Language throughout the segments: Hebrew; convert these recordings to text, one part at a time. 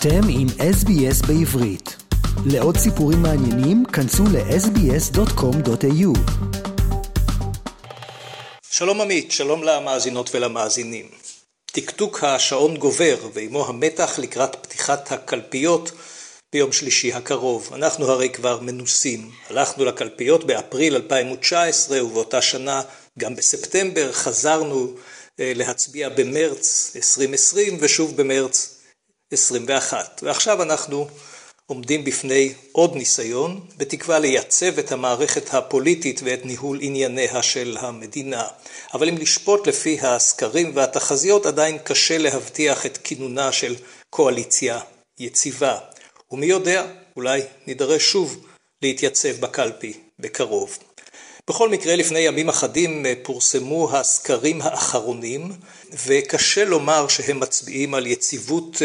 אתם עם SBS בעברית. לעוד סיפורים מעניינים, כנסו ל-sbs.com.au. שלום עמית, שלום למאזינות ולמאזינים. תקתוק השעון גובר ועמו המתח לקראת פתיחת הקלפיות ביום שלישי הקרוב. אנחנו הרי כבר מנוסים. הלכנו לקלפיות באפריל 2019 ובאותה שנה גם בספטמבר חזרנו להצביע במרץ 2020 ושוב במרץ 21. ועכשיו אנחנו עומדים בפני עוד ניסיון בתקווה לייצב את המערכת הפוליטית ואת ניהול ענייניה של המדינה. אבל אם לשפוט לפי הסקרים והתחזיות עדיין קשה להבטיח את כינונה של קואליציה יציבה. ומי יודע, אולי נידרש שוב להתייצב בקלפי בקרוב. בכל מקרה, לפני ימים אחדים פורסמו הסקרים האחרונים, וקשה לומר שהם מצביעים על יציבות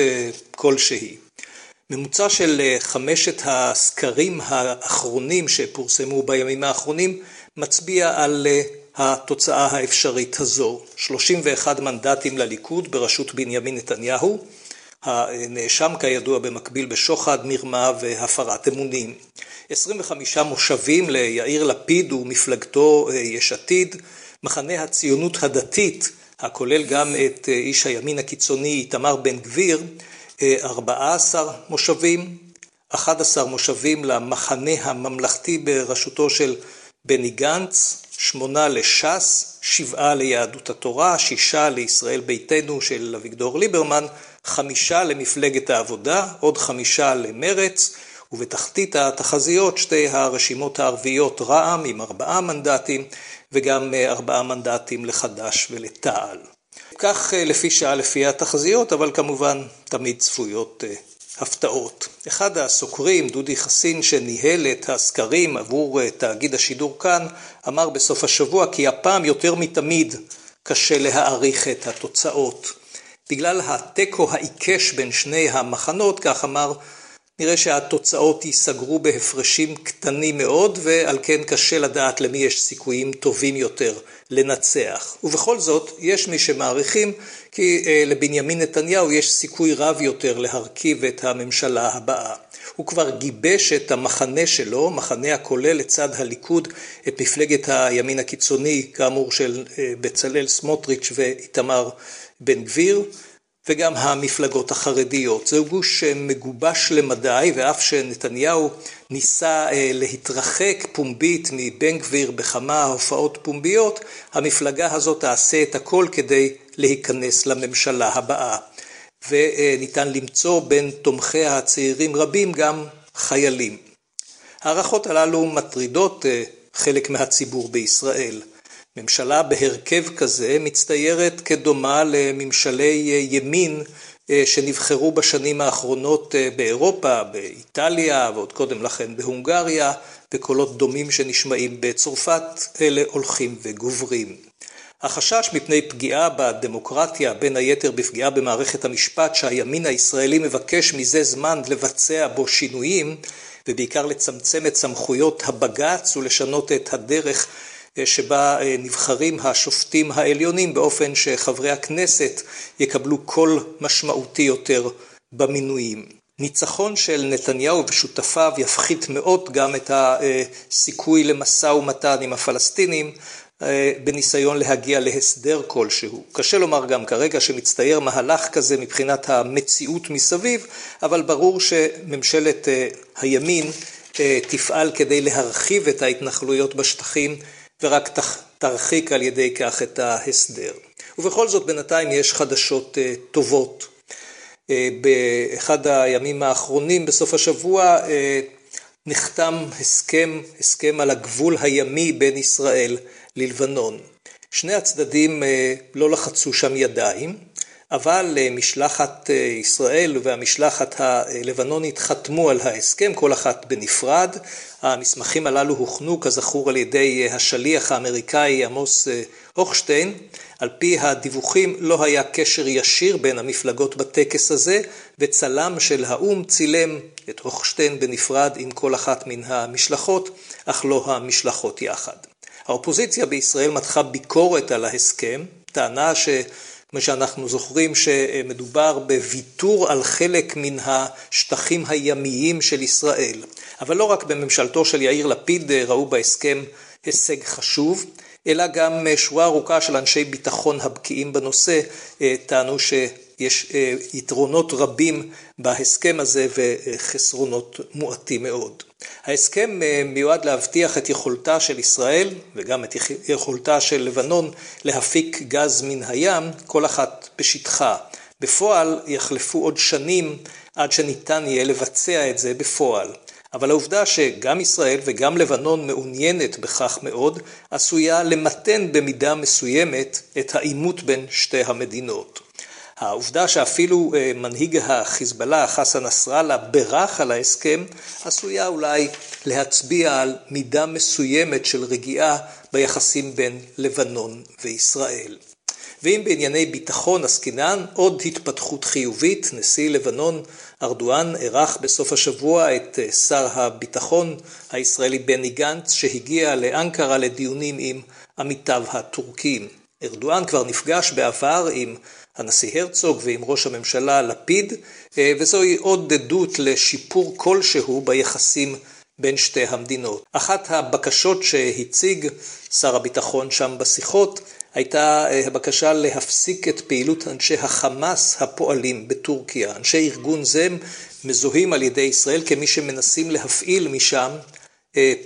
כלשהי. ממוצע של חמשת הסקרים האחרונים שפורסמו בימים האחרונים, מצביע על התוצאה האפשרית הזו. 31 מנדטים לליכוד בראשות בנימין נתניהו, הנאשם כידוע במקביל בשוחד, מרמה והפרת אמונים. 25 מושבים ליאיר לפיד ומפלגתו יש עתיד, מחנה הציונות הדתית, הכולל גם את איש הימין הקיצוני תמר בן גביר, 14 מושבים, 11 מושבים למחנה הממלכתי בראשותו של בני גנץ, 8 לש"ס, 7 ליהדות התורה, 6 לישראל ביתנו של אביגדור ליברמן, 5 למפלגת העבודה, עוד 5 למרץ, ובתחתית התחזיות שתי הרשימות הערביות רעם עם 4 מנדטים, וגם 4 מנדטים לחדש ולתעל. כך לפי שעה לפי התחזיות, אבל כמובן תמיד צפויות הפתעות. אחד הסוקרים, דודי חסין, שניהל את הסקרים עבור תאגיד השידור כאן, אמר בסוף השבוע כי הפעם יותר מתמיד קשה להעריך את התוצאות. בגלל התיקו העיקש בין שני המחנות, כך אמר, נראה שהתוצאות ייסגרו בהפרשים קטנים מאוד, ועל כן קשה לדעת למי יש סיכויים טובים יותר לנצח. ובכל זאת, יש מי שמעריכים כי לבנימין נתניהו יש סיכוי רב יותר להרכיב את הממשלה הבאה. הוא כבר גיבש את המחנה שלו, מחנה הכולל לצד הליכוד, את מפלגת הימין הקיצוני, כאמור של בצלאל סמוטריץ' ואיתמר בן גביר, וגם המפלגות החרדיות. זהו גוש מגובש למדי, ואף שנתניהו ניסה להתרחק פומבית מבן גביר בכמה הופעות פומביות, המפלגה הזאת תעשה את הכל כדי להיכנס לממשלה הבאה. וניתן למצוא בין תומכיה הצעירים רבים גם חיילים. הערכות הללו מטרידות חלק מהציבור בישראל. ממשלה בהרכב כזה מצטיירת כדומה לממשלי ימין שנבחרו בשנים האחרונות באירופה, באיטליה ועוד קודם לכן בהונגריה, וקולות דומים שנשמעים בצרפת, אלה הולכים וגוברים. החשש מפני פגיעה בדמוקרטיה, בין היתר בפגיעה במערכת המשפט שהימין הישראלי מבקש מזה זמן לבצע בו שינויים, ובעיקר לצמצם את סמכויות הבגץ ולשנות את הדרך שבה נבחרים השופטים העליונים באופן שחברי הכנסת יקבלו קול משמעותי יותר במינויים. ניצחון של נתניהו ושותפיו יפחית מאוד גם את הסיכוי למשא ומתן עם הפלסטינים בניסיון להגיע להסדר כלשהו. קשה לומר גם כרגע שמצטייר מהלך כזה מבחינת המציאות מסביב, אבל ברור שממשלת הימין תפעל כדי להרחיב את ההתנחלויות בשטחים ורק תרחיק על ידי כך את ההסדר. ובכל זאת בינתיים יש חדשות טובות. באחד הימים האחרונים בסוף השבוע נחתם הסכם על הגבול הימי בין ישראל ללבנון. שני הצדדים לא לחצו שם ידיים, אבל משלחת ישראל והמשלחת הלבנונית חתמו על ההסכם, כל אחת בנפרד. המסמכים הללו הוכנו כזכור על ידי השליח האמריקאי עמוס הוכשטיין. על פי הדיווחים לא היה קשר ישיר בין המפלגות בטקס הזה, וצלם של האום צילם את הוכשטיין בנפרד עם כל אחת מן המשלחות, אך לא המשלחות יחד. האופוזיציה בישראל מתחה ביקורת על ההסכם, טענה ש מה שאנחנו זוכרים שמדובר בוויתור על חלק מן השטחים הימיים של ישראל. אבל לא רק בממשלתו של יאיר לפיד ראו בהסכם הישג חשוב, אלא גם שורה ארוכה של אנשי ביטחון הבקיעים בנושא טענו שיש יתרונות רבים בהסכם הזה וחסרונות מועטים מאוד. ההסכם מיועד להבטיח את יכולתה של ישראל וגם את יכולתה של לבנון להפיק גז מן הים, כל אחת בשטחה. בפועל יחלפו עוד שנים עד שניתן יהיה לבצע את זה בפועל. אבל העובדה שגם ישראל וגם לבנון מעוניינת בכך מאוד, עשויה למתן במידה מסוימת את העימות בין שתי המדינות. העובדה שאפילו מנהיג החיזבאללה, חסן נסראללה, ברח על ההסכם, עשויה אולי להצביע על מידה מסוימת של רגיעה ביחסים בין לבנון וישראל. ואם בענייני ביטחון עסקינן, עוד התפתחות חיובית. נשיא לבנון ארדואן ערך בסוף השבוע את שר הביטחון הישראלי בני גנץ שהגיע לאנקרה לדיונים עם עמיתיו הטורקים. ארדואן כבר נפגש בעבר עם הנשיא הרצוג ועם ראש הממשלה לפיד, וזוהי עוד עדות לשיפור כלשהו ביחסים בין שתי המדינות. אחת הבקשות שהציג שר הביטחון שם בשיחות הייתה הבקשה להפסיק את פעילות אנשי החמאס הפועלים בטורקיה. אנשי ארגון זה מזוהים על ידי ישראל כמי שמנסים להפעיל משם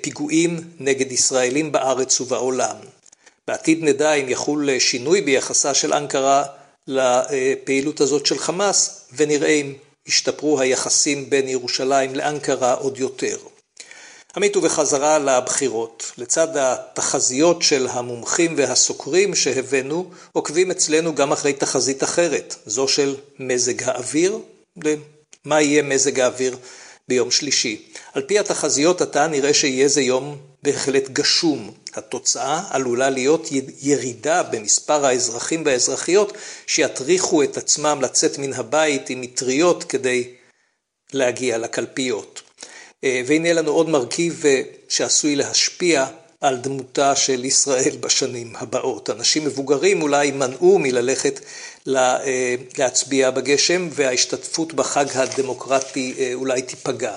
פיגועים נגד ישראלים בארץ ובעולם. בעתיד נדע אם יחול שינוי ביחסה של אנקרה לפעילות הזאת של חמאס, ונראה אם השתפרו היחסים בין ירושלים לאנקרה עוד יותר. עמיתו בחזרה לבחירות, לצד התחזיות של המומחים והסוקרים שהבאנו, עוקבים אצלנו גם אחרי תחזית אחרת, זו של מזג האוויר. מה יהיה מזג האוויר ביום שלישי? על פי התחזיות אתה נראה שיהיה זה יום בהחלט גשום. התוצאה עלולה להיות ירידה במספר האזרחים והאזרחיות שיתריכו את עצמם לצאת מן הבית עם מטריות כדי להגיע לקלפיות. והנה לנו עוד מרכיב שעשוי להשפיע על דמותה של ישראל בשנים הבאות. אנשים מבוגרים אולי מנעו מללכת להצביע בגשם, וההשתתפות בחג הדמוקרטי אולי תיפגע.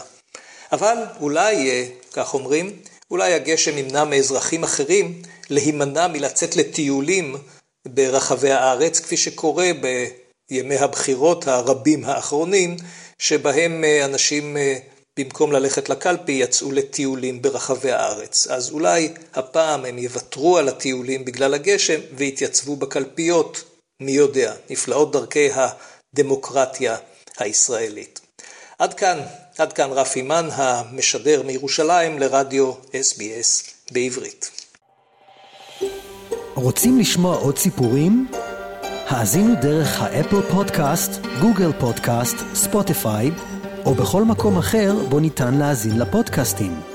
אבל אולי, כך אומרים, אולי הגשם ימנע מאזרחים אחרים להימנע מלצאת לטיולים ברחבי הארץ, כפי שקורה בימי הבחירות הרבים האחרונים, שבהם אנשים במקום ללכת לקלפי יצאו לטיולים ברחבי הארץ. אז אולי הפעם הם יוותרו על הטיולים בגלל הגשם והתייצבו בקלפיות, מי יודע, נפלאות דרכי הדמוקרטיה הישראלית. עד כאן רפי מן המשדר מירושלים לרדיו SBS בעברית. רוצים לשמוע עוד סיפורים? האזינו דרך האפל פודקאסט, גוגל פודקאסט, ספוטיפיי, או בכל מקום אחר בו ניתן להאזין לפודקאסטים.